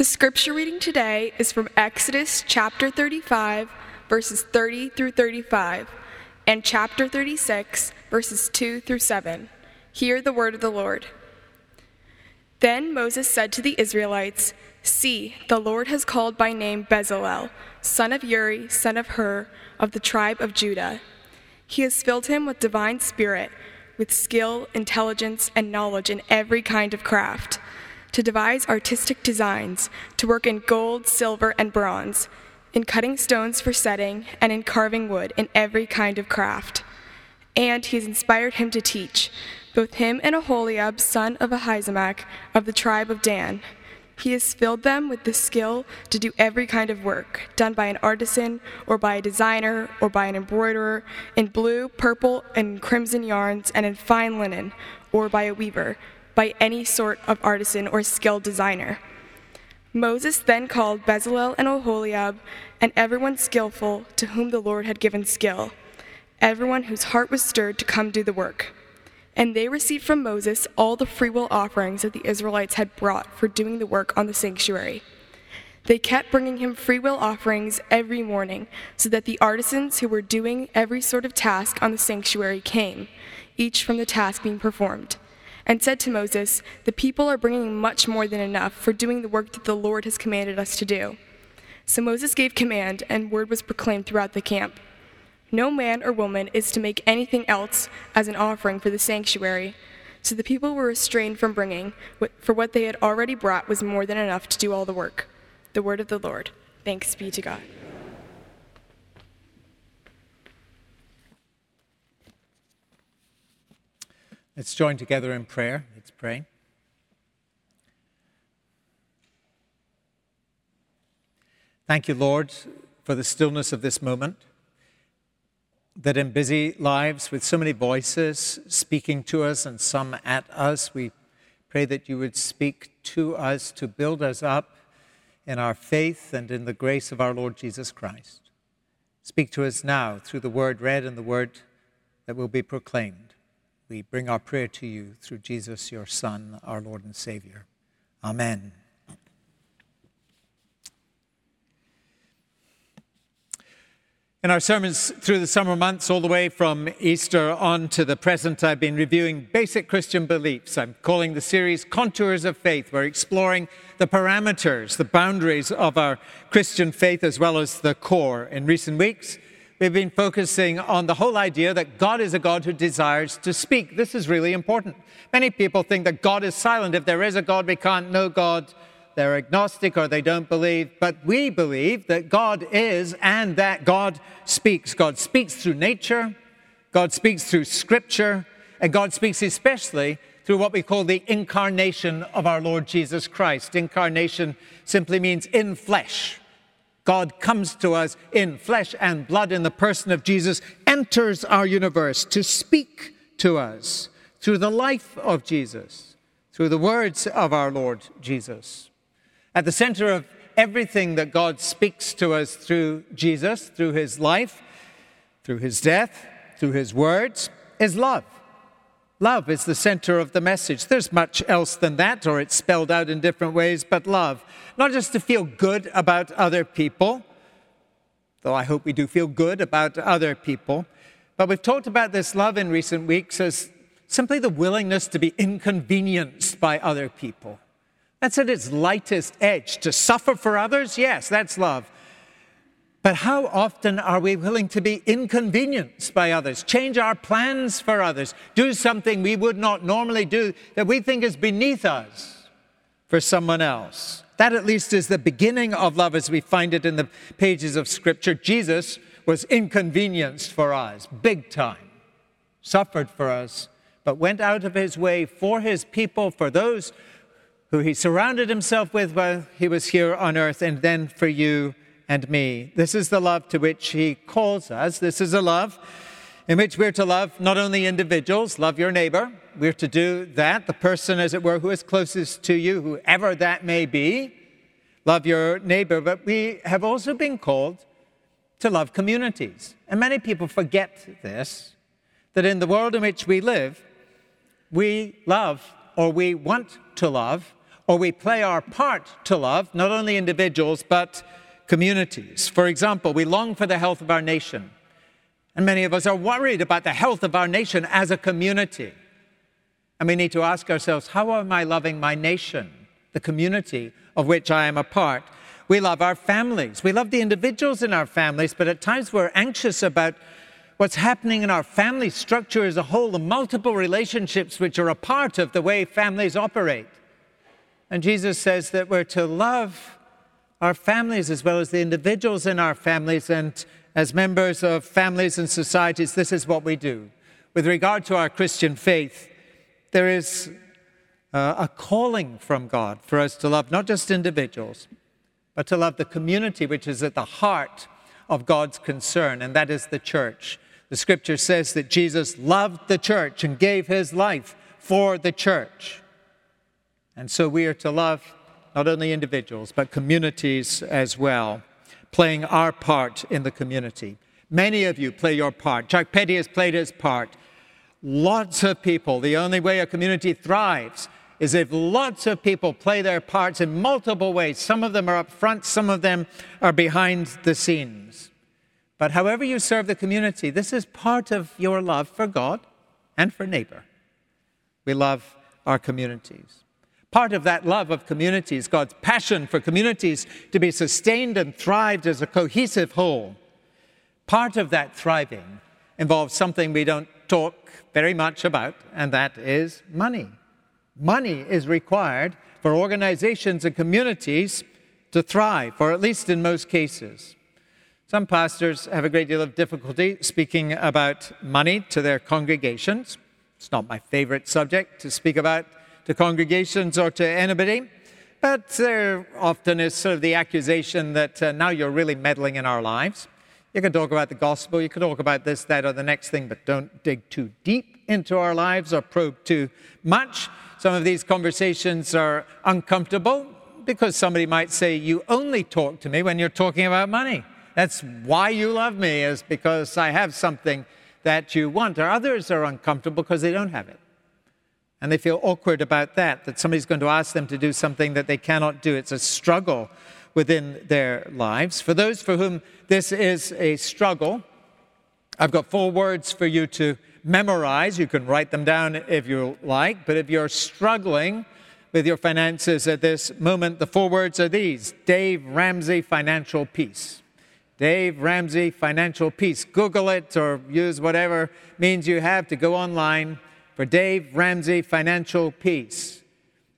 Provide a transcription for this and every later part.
The scripture reading today is from Exodus chapter 35, verses 30 through 35, and chapter 36, verses 2 through 7. Hear the word of the Lord. Then Moses said to the Israelites, "See, the Lord has called by name Bezalel, son of Uri, son of Hur, of the tribe of Judah. He has filled him with divine spirit, with skill, intelligence, and knowledge in every kind of craft, to devise artistic designs, to work in gold, silver, and bronze, in cutting stones for setting, and in carving wood in every kind of craft. And he has inspired him to teach, both him and Oholiab, son of Ahizamak, of the tribe of Dan. He has filled them with the skill to do every kind of work, done by an artisan, or by a designer, or by an embroiderer, in blue, purple, and crimson yarns, and in fine linen, or by a weaver, by any sort of artisan or skilled designer." Moses then called Bezalel and Oholiab and everyone skillful to whom the Lord had given skill, everyone whose heart was stirred to come do the work. And they received from Moses all the freewill offerings that the Israelites had brought for doing the work on the sanctuary. They kept bringing him freewill offerings every morning, so that the artisans who were doing every sort of task on the sanctuary came, each from the task being performed, and said to Moses, "The people are bringing much more than enough for doing the work that the Lord has commanded us to do." So Moses gave command, and word was proclaimed throughout the camp. "No man or woman is to make anything else as an offering for the sanctuary." So the people were restrained from bringing, for what they had already brought was more than enough to do all the work. The word of the Lord. Thanks be to God. Let's join together in prayer. Let's pray. Thank you, Lord, for the stillness of this moment, that in busy lives with so many voices speaking to us and some at us, we pray that you would speak to us to build us up in our faith and in the grace of our Lord Jesus Christ. Speak to us now through the word read and the word that will be proclaimed. We bring our prayer to you through Jesus, your Son, our Lord and Savior. Amen. In our sermons through the summer months, all the way from Easter on to the present, I've been reviewing basic Christian beliefs. I'm calling the series Contours of Faith. We're exploring the parameters, the boundaries of our Christian faith, as well as the core. In recent weeks, we've been focusing on the whole idea that God is a God who desires to speak. This is really important. Many people think that God is silent. If there is a God, we can't know God. They're agnostic or they don't believe. But we believe that God is and that God speaks. God speaks through nature. God speaks through Scripture. And God speaks especially through what we call the incarnation of our Lord Jesus Christ. Incarnation simply means in flesh. God comes to us in flesh and blood in the person of Jesus, enters our universe to speak to us through the life of Jesus, through the words of our Lord Jesus. At the center of everything that God speaks to us through Jesus, through his life, through his death, through his words, is love. Love is the center of the message. There's much else than that, or it's spelled out in different ways, but love. Not just to feel good about other people, though I hope we do feel good about other people, but we've talked about this love in recent weeks as simply the willingness to be inconvenienced by other people. That's at its lightest edge. To suffer for others, yes, that's love. But how often are we willing to be inconvenienced by others, change our plans for others, do something we would not normally do that we think is beneath us for someone else? That at least is the beginning of love as we find it in the pages of Scripture. Jesus was inconvenienced for us, big time, suffered for us, but went out of his way for his people, for those who he surrounded himself with while he was here on earth, and then for you and me. This is the love to which he calls us. This is a love in which we're to love not only individuals, love your neighbor. We're to do that, the person, as it were, who is closest to you, whoever that may be. Love your neighbor. But we have also been called to love communities. And many people forget this, that in the world in which we live, we love, or we want to love, or we play our part to love, not only individuals, but communities. For example, we long for the health of our nation. And many of us are worried about the health of our nation as a community. And we need to ask ourselves, how am I loving my nation, the community of which I am a part? We love our families. We love the individuals in our families, but at times we're anxious about what's happening in our family structure as a whole, the multiple relationships which are a part of the way families operate. And Jesus says that we're to love our families as well as the individuals in our families, and as members of families and societies, this is what we do. With regard to our Christian faith, there is a calling from God for us to love not just individuals, but to love the community which is at the heart of God's concern, and that is the church. The scripture says that Jesus loved the church and gave his life for the church. And so we are to love not only individuals, but communities as well, playing our part in the community. Many of you play your part. Chuck Petty has played his part. Lots of people. The only way a community thrives is if lots of people play their parts in multiple ways. Some of them are up front, some of them are behind the scenes. But however you serve the community, this is part of your love for God and for neighbor. We love our communities. Part of that love of communities, God's passion for communities to be sustained and thrived as a cohesive whole, part of that thriving involves something we don't talk very much about, and that is money. Money is required for organizations and communities to thrive, or at least in most cases. Some pastors have a great deal of difficulty speaking about money to their congregations. It's not my favorite subject to speak about to congregations or to anybody, but there often is sort of the accusation that now you're really meddling in our lives. You can talk about the gospel, you can talk about this, that, or the next thing, but don't dig too deep into our lives or probe too much. Some of these conversations are uncomfortable because somebody might say, you only talk to me when you're talking about money. That's why you love me, is because I have something that you want. Or others are uncomfortable because they don't have it. And they feel awkward about that somebody's going to ask them to do something that they cannot do. It's a struggle within their lives. For those for whom this is a struggle, I've got 4 words for you to memorize. You can write them down if you like, but if you're struggling with your finances at this moment, the 4 words are these: Dave Ramsey, Financial Peace. Dave Ramsey, Financial Peace. Google it or use whatever means you have to go online for Dave Ramsey, Financial Peace.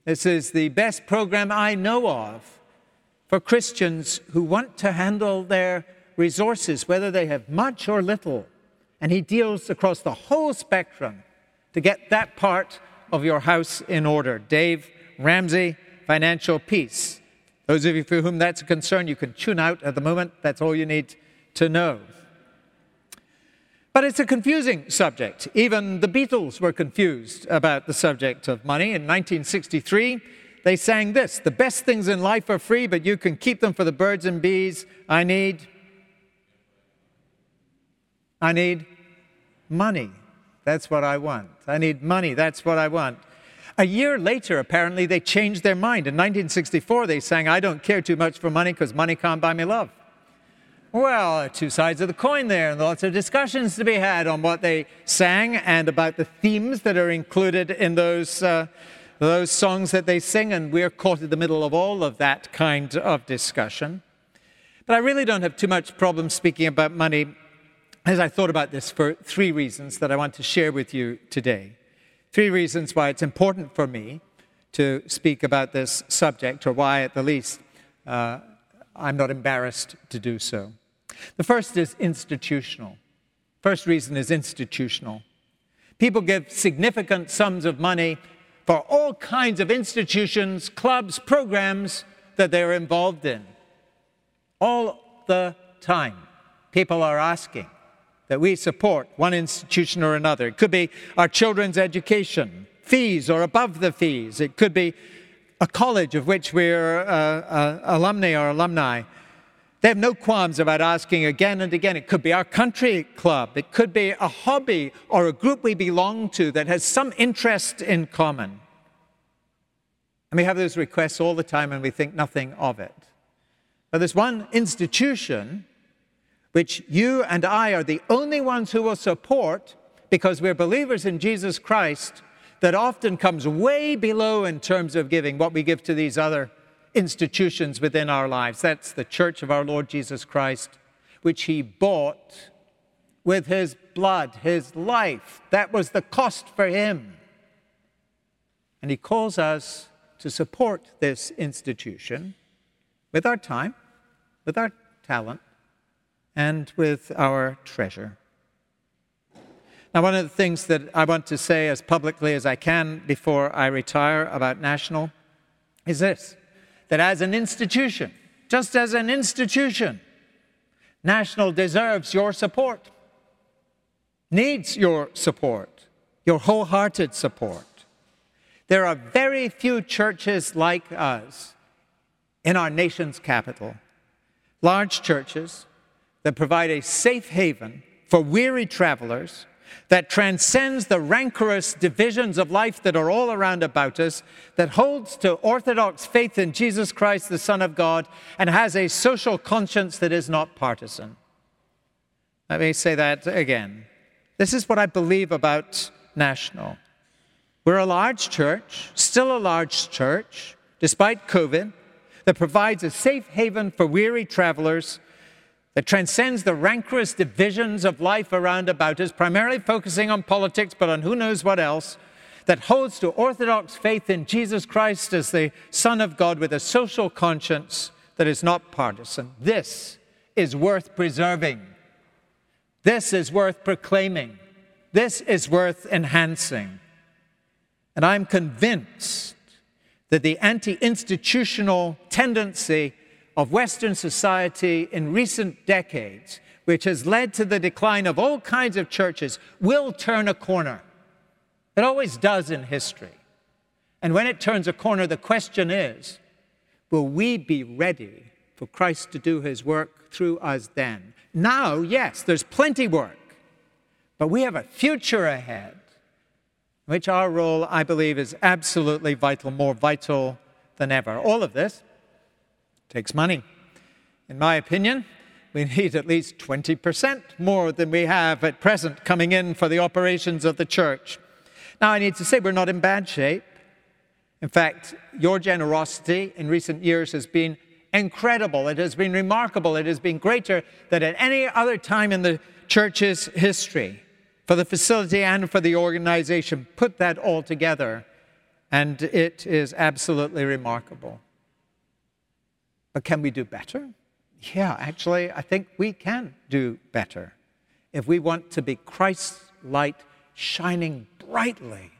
This is the best program I know of for Christians who want to handle their resources, whether they have much or little. And he deals across the whole spectrum to get that part of your house in order. Dave Ramsey, Financial Peace. Those of you for whom that's a concern, you can tune out at the moment. That's all you need to know. But it's a confusing subject. Even the Beatles were confused about the subject of money. In 1963, they sang this: the best things in life are free, but you can keep them for the birds and bees. I need money. That's what I want. I need money. That's what I want. A year later, apparently, they changed their mind. In 1964, they sang, I don't care too much for money because money can't buy me love. Well, two sides of the coin there, and lots of discussions to be had on what they sang and about the themes that are included in those songs that they sing, and we're caught in the middle of all of that kind of discussion. But I really don't have too much problem speaking about money as I thought about this for 3 reasons that I want to share with you today. 3 reasons why it's important for me to speak about this subject, or why, at the least, I'm not embarrassed to do so. The first is institutional. First reason is institutional. People give significant sums of money for all kinds of institutions, clubs, programs that they're involved in. All the time, people are asking that we support one institution or another. It could be our children's education, fees or above the fees. It could be a college of which we're alumni. They have no qualms about asking again and again. It could be our country club. It could be a hobby or a group we belong to that has some interest in common. And we have those requests all the time and we think nothing of it. But there's one institution which you and I are the only ones who will support because we're believers in Jesus Christ that often comes way below in terms of giving what we give to these other institutions within our lives. That's the Church of our Lord Jesus Christ, which he bought with his blood, his life. That was the cost for him. And he calls us to support this institution with our time, with our talent, and with our treasure. Now, one of the things that I want to say as publicly as I can before I retire about National is this, that as an institution, just as an institution, National deserves your support, needs your support, your wholehearted support. There are very few churches like us in our nation's capital, large churches that provide a safe haven for weary travelers that transcends the rancorous divisions of life that are all around about us, that holds to orthodox faith in Jesus Christ, the Son of God, and has a social conscience that is not partisan. Let me say that again. This is what I believe about National. We're a large church, still a large church, despite COVID, that provides a safe haven for weary travelers, that transcends the rancorous divisions of life around about us, primarily focusing on politics, but on who knows what else, that holds to orthodox faith in Jesus Christ as the Son of God with a social conscience that is not partisan. This is worth preserving. This is worth proclaiming. This is worth enhancing. And I'm convinced that the anti-institutional tendency of Western society in recent decades, which has led to the decline of all kinds of churches, will turn a corner. It always does in history. And when it turns a corner, the question is, will we be ready for Christ to do his work through us then? Now, yes, there's plenty work, but we have a future ahead, in which our role, I believe, is absolutely vital, more vital than ever. All of this takes money. In my opinion, we need at least 20% more than we have at present coming in for the operations of the church. Now, I need to say we're not in bad shape. In fact, your generosity in recent years has been incredible. It has been remarkable. It has been greater than at any other time in the church's history, for the facility and for the organization. Put that all together, and it is absolutely remarkable. But can we do better? Yeah, actually, I think we can do better if we want to be Christ's light shining brightly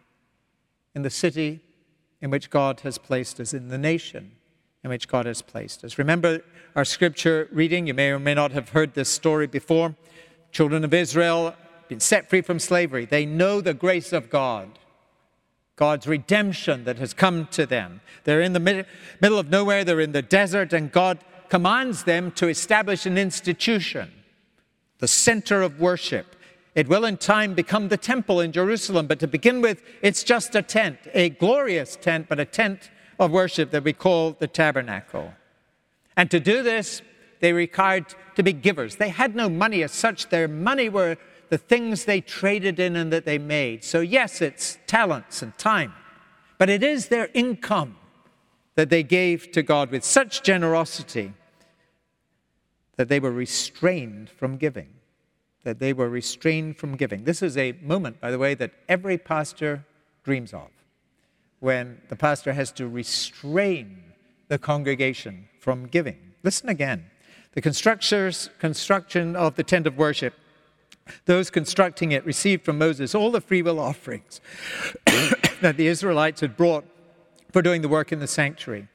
in the city in which God has placed us, in the nation in which God has placed us. Remember our scripture reading. You may or may not have heard this story before. Children of Israel been set free from slavery. They know the grace of God, God's redemption that has come to them. They're in the middle of nowhere, they're in the desert, and God commands them to establish an institution, the center of worship. It will in time become the temple in Jerusalem, but to begin with, it's just a tent, a glorious tent, but a tent of worship that we call the tabernacle. And to do this, they required to be givers. They had no money as such. Their money were the things they traded in and that they made. So yes, it's talents and time, but it is their income that they gave to God with such generosity that they were restrained from giving, that they were restrained from giving. This is a moment, by the way, that every pastor dreams of, when the pastor has to restrain the congregation from giving. Listen again. The construction of the tent of worship, those constructing it received from Moses all the freewill offerings that the Israelites had brought for doing the work in the sanctuary.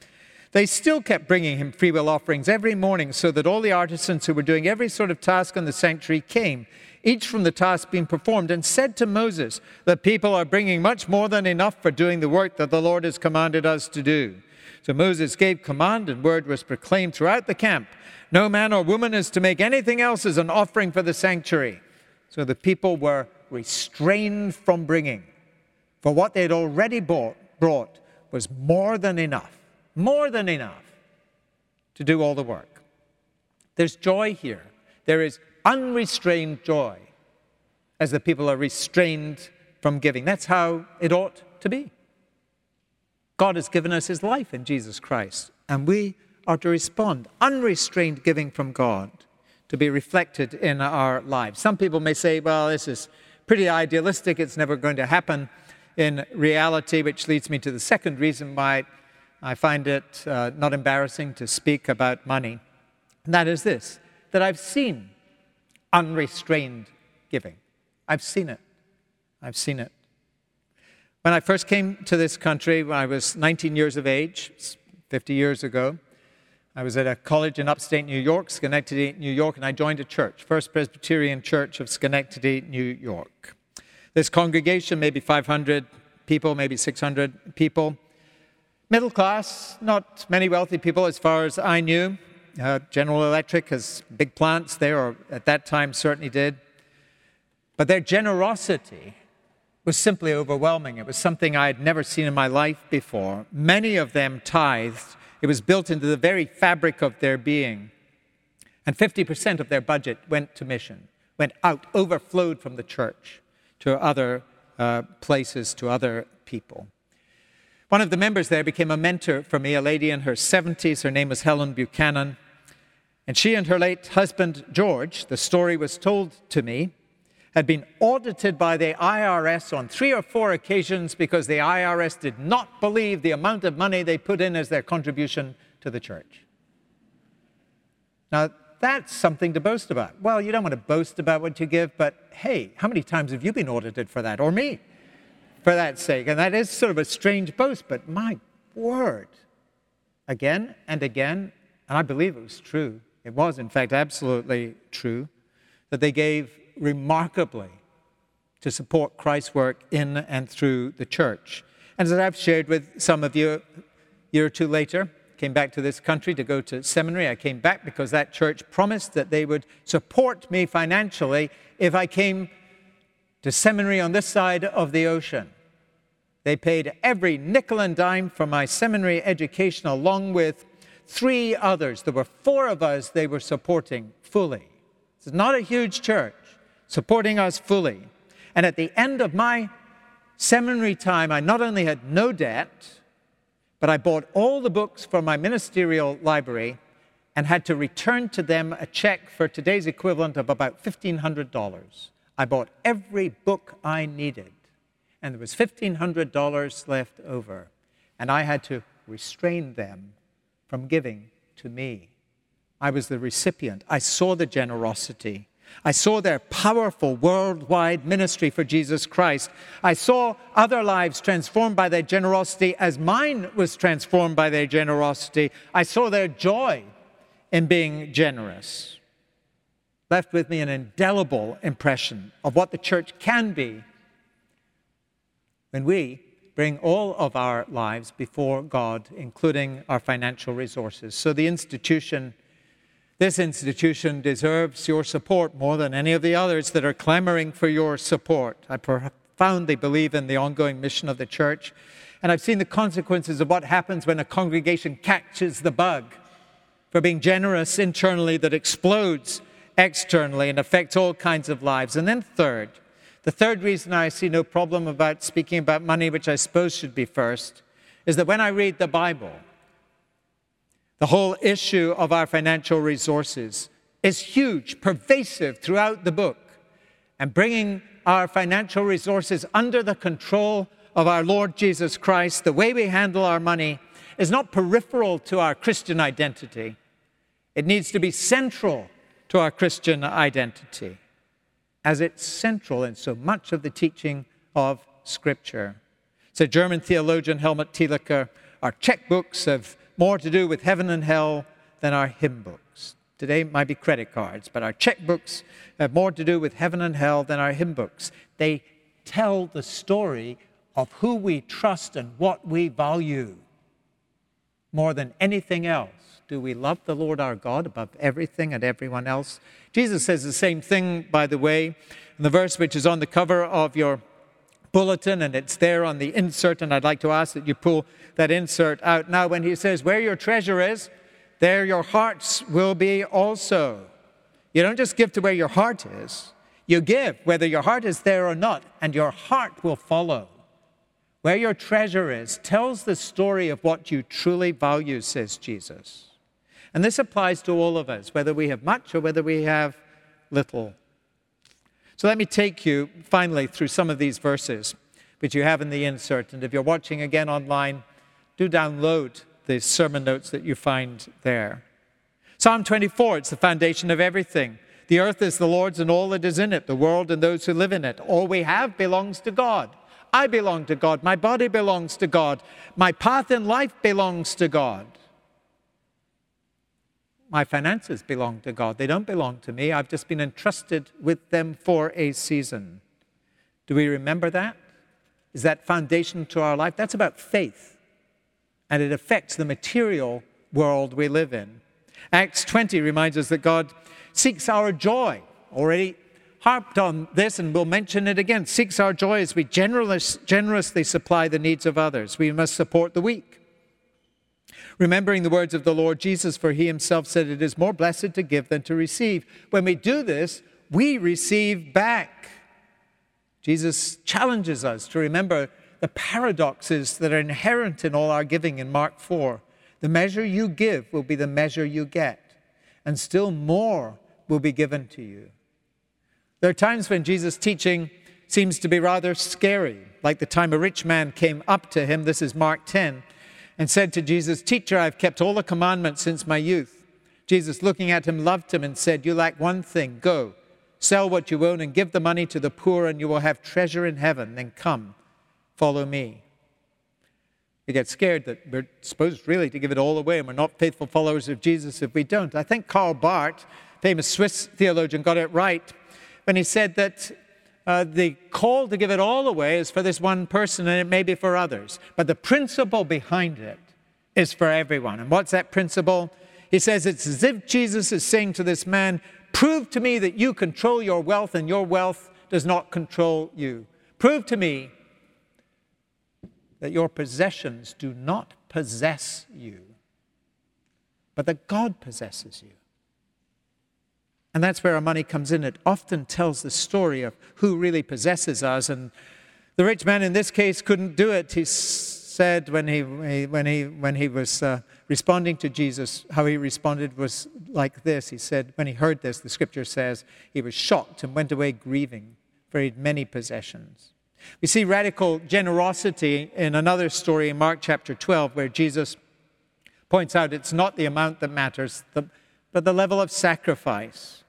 They still kept bringing him freewill offerings every morning, so that all the artisans who were doing every sort of task in the sanctuary came, each from the task being performed, and said to Moses, "The people are bringing much more than enough for doing the work that the Lord has commanded us to do." So Moses gave command, and word was proclaimed throughout the camp, "No man or woman is to make anything else as an offering for the sanctuary." So the people were restrained from bringing. For what they had already brought was more than enough to do all the work. There's joy here. There is unrestrained joy as the people are restrained from giving. That's how it ought to be. God has given us his life in Jesus Christ, and we are to respond. Unrestrained giving from God to be reflected in our lives. Some people may say, well, this is pretty idealistic. It's never going to happen in reality, which leads me to the second reason why I find it not embarrassing to speak about money. And that is this, that I've seen unrestrained giving. I've seen it. I've seen it. When I first came to this country, when I was 19 years of age, 50 years ago, I was at a college in upstate New York, Schenectady, New York, and I joined a church, First Presbyterian Church of Schenectady, New York. This congregation, maybe 500 people, maybe 600 people. Middle class, not many wealthy people as far as I knew. General Electric has big plants there, or at that time certainly did. But their generosity was simply overwhelming. It was something I had never seen in my life before. Many of them tithed. It was built into the very fabric of their being. And 50% of their budget went to mission, went out, overflowed from the church to other places, to other people. One of the members there became a mentor for me, a lady in her 70s. Her name was Helen Buchanan. And she and her late husband, George, the story was told to me, had been audited by the IRS on 3 or 4 occasions because the IRS did not believe the amount of money they put in as their contribution to the church. Now, that's something to boast about. Well, you don't want to boast about what you give, but hey, how many times have you been audited for that, or me, for that sake? And that is sort of a strange boast, but my word, again and again, and I believe it was true. It was, in fact, absolutely true, that they gave remarkably to support Christ's work in and through the church. And as I've shared with some of you a year or two later, came back to this country to go to seminary. I came back because that church promised that they would support me financially if I came to seminary on this side of the ocean. They paid every nickel and dime for my seminary education, along with 3 others. There were 4 of us they were supporting fully. This is not a huge church, supporting us fully. And at the end of my seminary time, I not only had no debt, but I bought all the books from my ministerial library and had to return to them a check for today's equivalent of about $1,500. I bought every book I needed, and there was $1,500 left over, and I had to restrain them from giving to me. I was the recipient. I saw the generosity. I saw their powerful worldwide ministry for Jesus Christ. I saw other lives transformed by their generosity as mine was transformed by their generosity. I saw their joy in being generous. Left with me an indelible impression of what the church can be when we bring all of our lives before God, including our financial resources. So the institution, this institution, deserves your support more than any of the others that are clamoring for your support. I profoundly believe in the ongoing mission of the church, and I've seen the consequences of what happens when a congregation catches the bug for being generous internally that explodes externally and affects all kinds of lives. And then third, the third reason I see no problem about speaking about money, which I suppose should be first, is that when I read the Bible, the whole issue of our financial resources is huge, pervasive throughout the book. And bringing our financial resources under the control of our Lord Jesus Christ, the way we handle our money, is not peripheral to our Christian identity. It needs to be central to our Christian identity, as it's central in so much of the teaching of Scripture. So German theologian Helmut Thielicke, our checkbooks have more to do with heaven and hell than our hymn books. Today it might be credit cards, but our checkbooks have more to do with heaven and hell than our hymn books. They tell the story of who we trust and what we value. More than anything else, do we love the Lord our God above everything and everyone else? Jesus says the same thing, by the way, in the verse which is on the cover of your bulletin, and it's there on the insert, and I'd like to ask that you pull that insert out now. When he says, where your treasure is, there your hearts will be also. You don't just give to where your heart is. You give whether your heart is there or not, and your heart will follow. Where your treasure is tells the story of what you truly value, says Jesus. And this applies to all of us, whether we have much or whether we have little. So let me take you finally through some of these verses which you have in the insert. And if you're watching again online, do download the sermon notes that you find there. Psalm 24, it's the foundation of everything. The earth is the Lord's and all that is in it, the world and those who live in it. All we have belongs to God. I belong to God. My body belongs to God. My path in life belongs to God. My finances belong to God. They don't belong to me. I've just been entrusted with them for a season. Do we remember that? Is that foundation to our life? That's about faith. And it affects the material world we live in. Acts 20 reminds us that God seeks our joy. Already harped on this, and we'll mention it again. Seeks our joy as we generously supply the needs of others. We must support the weak, remembering the words of the Lord Jesus, for he himself said, it is more blessed to give than to receive. When we do this, we receive back. Jesus challenges us to remember the paradoxes that are inherent in all our giving in Mark 4. The measure you give will be the measure you get, and still more will be given to you. There are times when Jesus' teaching seems to be rather scary, like the time a rich man came up to him, this is Mark 10, and said to Jesus, teacher, I've kept all the commandments since my youth. Jesus, looking at him, loved him and said, you lack one thing, go, sell what you own and give the money to the poor, and you will have treasure in heaven, then come, follow me. We get scared that we're supposed really to give it all away, and we're not faithful followers of Jesus if we don't. I think Karl Barth, famous Swiss theologian, got it right when he said that the call to give it all away is for this one person, and it may be for others. But the principle behind it is for everyone. And what's that principle? He says it's as if Jesus is saying to this man, prove to me that you control your wealth and your wealth does not control you. Prove to me that your possessions do not possess you, but that God possesses you. And that's where our money comes in. It often tells the story of who really possesses us. And the rich man in this case couldn't do it. He said when he was responding to Jesus, how he responded was like this. He said, when he heard this, the scripture says, he was shocked and went away grieving, for he had many possessions. We see radical generosity in another story in Mark chapter 12, where Jesus points out it's not the amount that matters, but the level of sacrifice.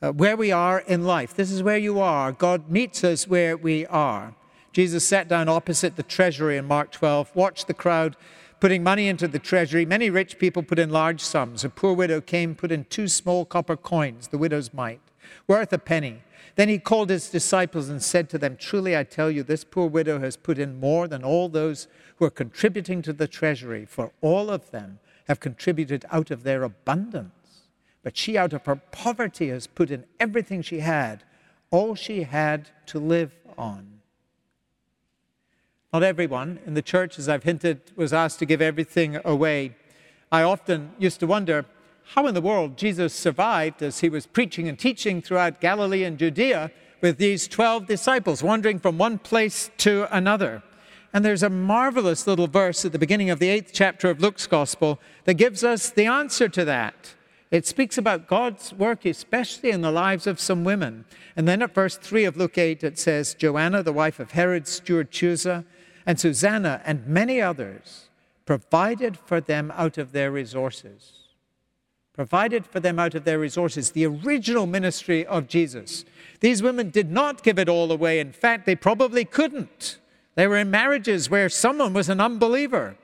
Where we are in life, this is where you are. God meets us where we are. Jesus sat down opposite the treasury in Mark 12, watched the crowd putting money into the treasury. Many rich people put in large sums. A poor widow came, put in 2 small copper coins, the widow's mite, worth a penny. Then he called his disciples and said to them, truly I tell you, this poor widow has put in more than all those who are contributing to the treasury, for all of them have contributed out of their abundance. But she out of her poverty has put in everything she had, all she had to live on. Not everyone in the church, as I've hinted, was asked to give everything away. I often used to wonder, how in the world Jesus survived as he was preaching and teaching throughout Galilee and Judea with these 12 disciples wandering from one place to another. And there's a marvelous little verse at the beginning of the 8th chapter of Luke's Gospel that gives us the answer to that. It speaks about God's work, especially in the lives of some women. And then at verse 3 of Luke 8, it says, Joanna, the wife of Herod's steward Chusa, and Susanna, and many others, provided for them out of their resources. Provided for them out of their resources, the original ministry of Jesus. These women did not give it all away. In fact, they probably couldn't. They were in marriages where someone was an unbeliever.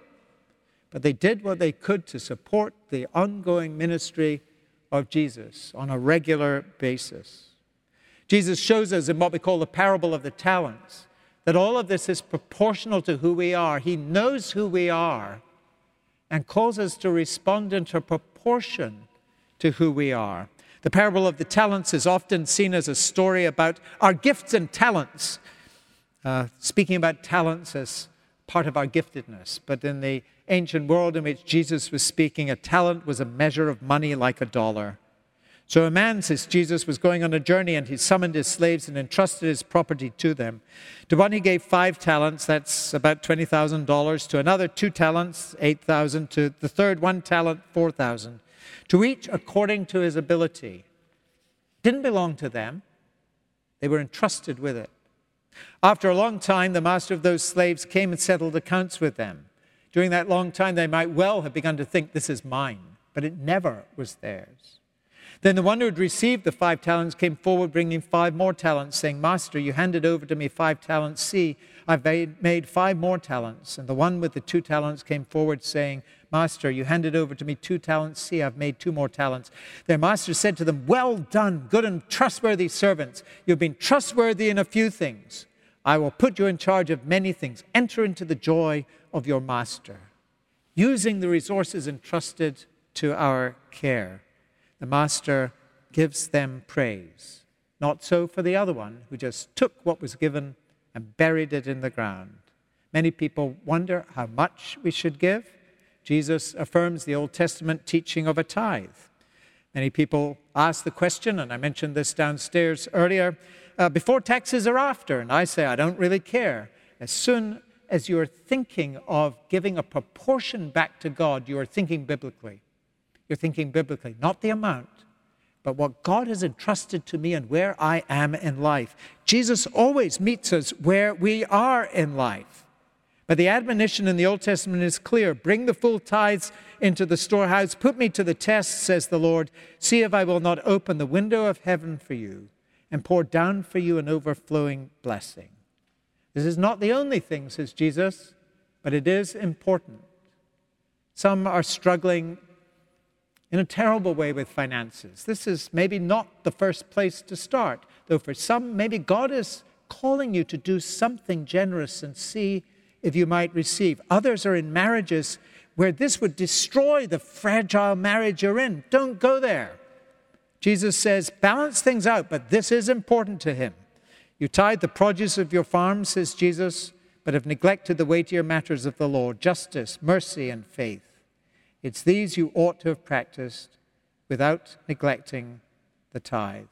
But they did what they could to support the ongoing ministry of Jesus on a regular basis. Jesus shows us in what we call the parable of the talents that all of this is proportional to who we are. He knows who we are and calls us to respond into proportion to who we are. The parable of the talents is often seen as a story about our gifts and talents speaking about talents as part of our giftedness. But in the ancient world in which Jesus was speaking, a talent was a measure of money like a dollar. So a man, says Jesus, was going on a journey, and he summoned his slaves and entrusted his property to them. To one he gave 5 talents, that's about $20,000. To another 2 talents, 8,000. To the third 1 talent, 4,000. To each according to his ability. Didn't belong to them. They were entrusted with it. After a long time, the master of those slaves came and settled accounts with them. During that long time, they might well have begun to think, this is mine, but it never was theirs. Then the one who had received the 5 talents came forward, bringing 5 more talents, saying, Master, you handed over to me 5 talents. See, I've made 5 more talents. And the one with the 2 talents came forward, saying, Master, you handed over to me 2 talents. See, I've made 2 more talents. Their master said to them, Well done, good and trustworthy servants. You've been trustworthy in a few things. I will put you in charge of many things. Enter into the joy of your master. Using the resources entrusted to our care, the master gives them praise. Not so for the other one, who just took what was given and buried it in the ground. Many people wonder how much we should give. Jesus affirms the Old Testament teaching of a tithe. Many people ask the question, and I mentioned this downstairs earlier, before taxes or after? And I say, I don't really care. As soon as you're thinking of giving a proportion back to God, you are thinking biblically. You're thinking biblically, not the amount, but what God has entrusted to me and where I am in life. Jesus always meets us where we are in life. But the admonition in the Old Testament is clear. Bring the full tithes into the storehouse. Put me to the test, says the Lord. See if I will not open the window of heaven for you and pour down for you an overflowing blessing. This is not the only thing, says Jesus, but it is important. Some are struggling in a terrible way with finances. This is maybe not the first place to start, though for some, maybe God is calling you to do something generous and see if you might receive. Others are in marriages where this would destroy the fragile marriage you're in. Don't go there. Jesus says, balance things out, but this is important to him. You tithe the produce of your farm, says Jesus, but have neglected the weightier matters of the law, justice, mercy, and faith. It's these you ought to have practiced without neglecting the tithe.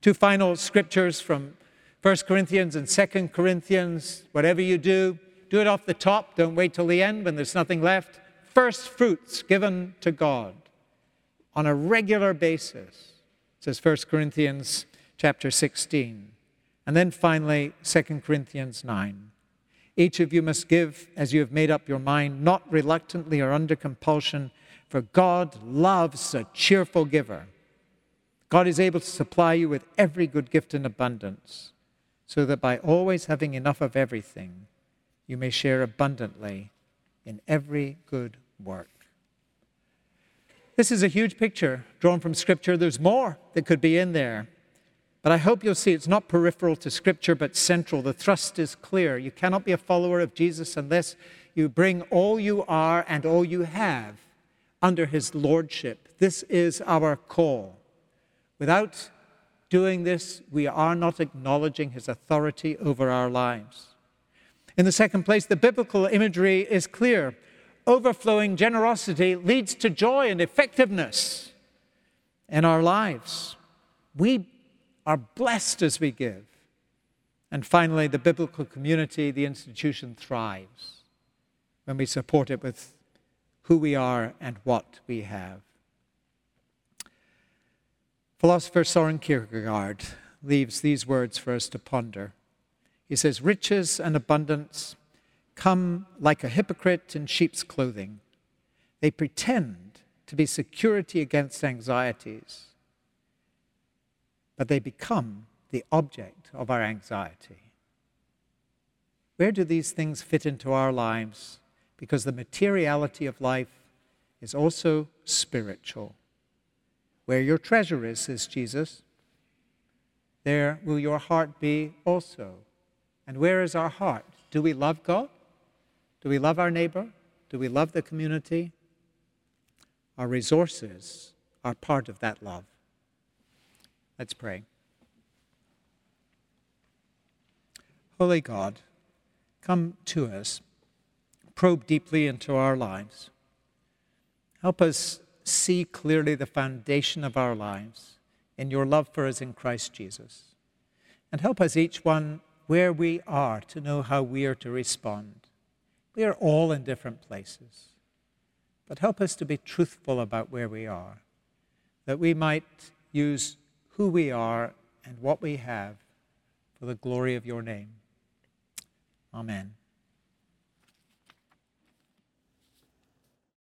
2 final scriptures from 1 Corinthians and 2 Corinthians. Whatever you do, do it off the top. Don't wait till the end when there's nothing left. First fruits given to God on a regular basis, says 1 Corinthians chapter 16. And then finally, 2 Corinthians 9. Each of you must give as you have made up your mind, not reluctantly or under compulsion, for God loves a cheerful giver. God is able to supply you with every good gift in abundance, so that by always having enough of everything, you may share abundantly in every good work. This is a huge picture drawn from Scripture. There's more that could be in there. But I hope you'll see it's not peripheral to Scripture, but central. The thrust is clear. You cannot be a follower of Jesus unless you bring all you are and all you have under his lordship. This is our call. Without doing this, we are not acknowledging his authority over our lives. In the second place, the biblical imagery is clear. Overflowing generosity leads to joy and effectiveness in our lives. We are blessed as we give. And finally, the biblical community, the institution, thrives when we support it with who we are and what we have. Philosopher Søren Kierkegaard leaves these words for us to ponder. He says, riches and abundance come like a hypocrite in sheep's clothing. They pretend to be security against anxieties, but they become the object of our anxiety. Where do these things fit into our lives? Because the materiality of life is also spiritual. Where your treasure is, says Jesus, there will your heart be also. And where is our heart? Do we love God? Do we love our neighbor? Do we love the community? Our resources are part of that love. Let's pray. Holy God, come to us, probe deeply into our lives. Help us see clearly the foundation of our lives in your love for us in Christ Jesus. And help us, each one, where we are, to know how we are to respond. We are all in different places. But help us to be truthful about where we are, that we might use who we are and what we have for the glory of your name. Amen.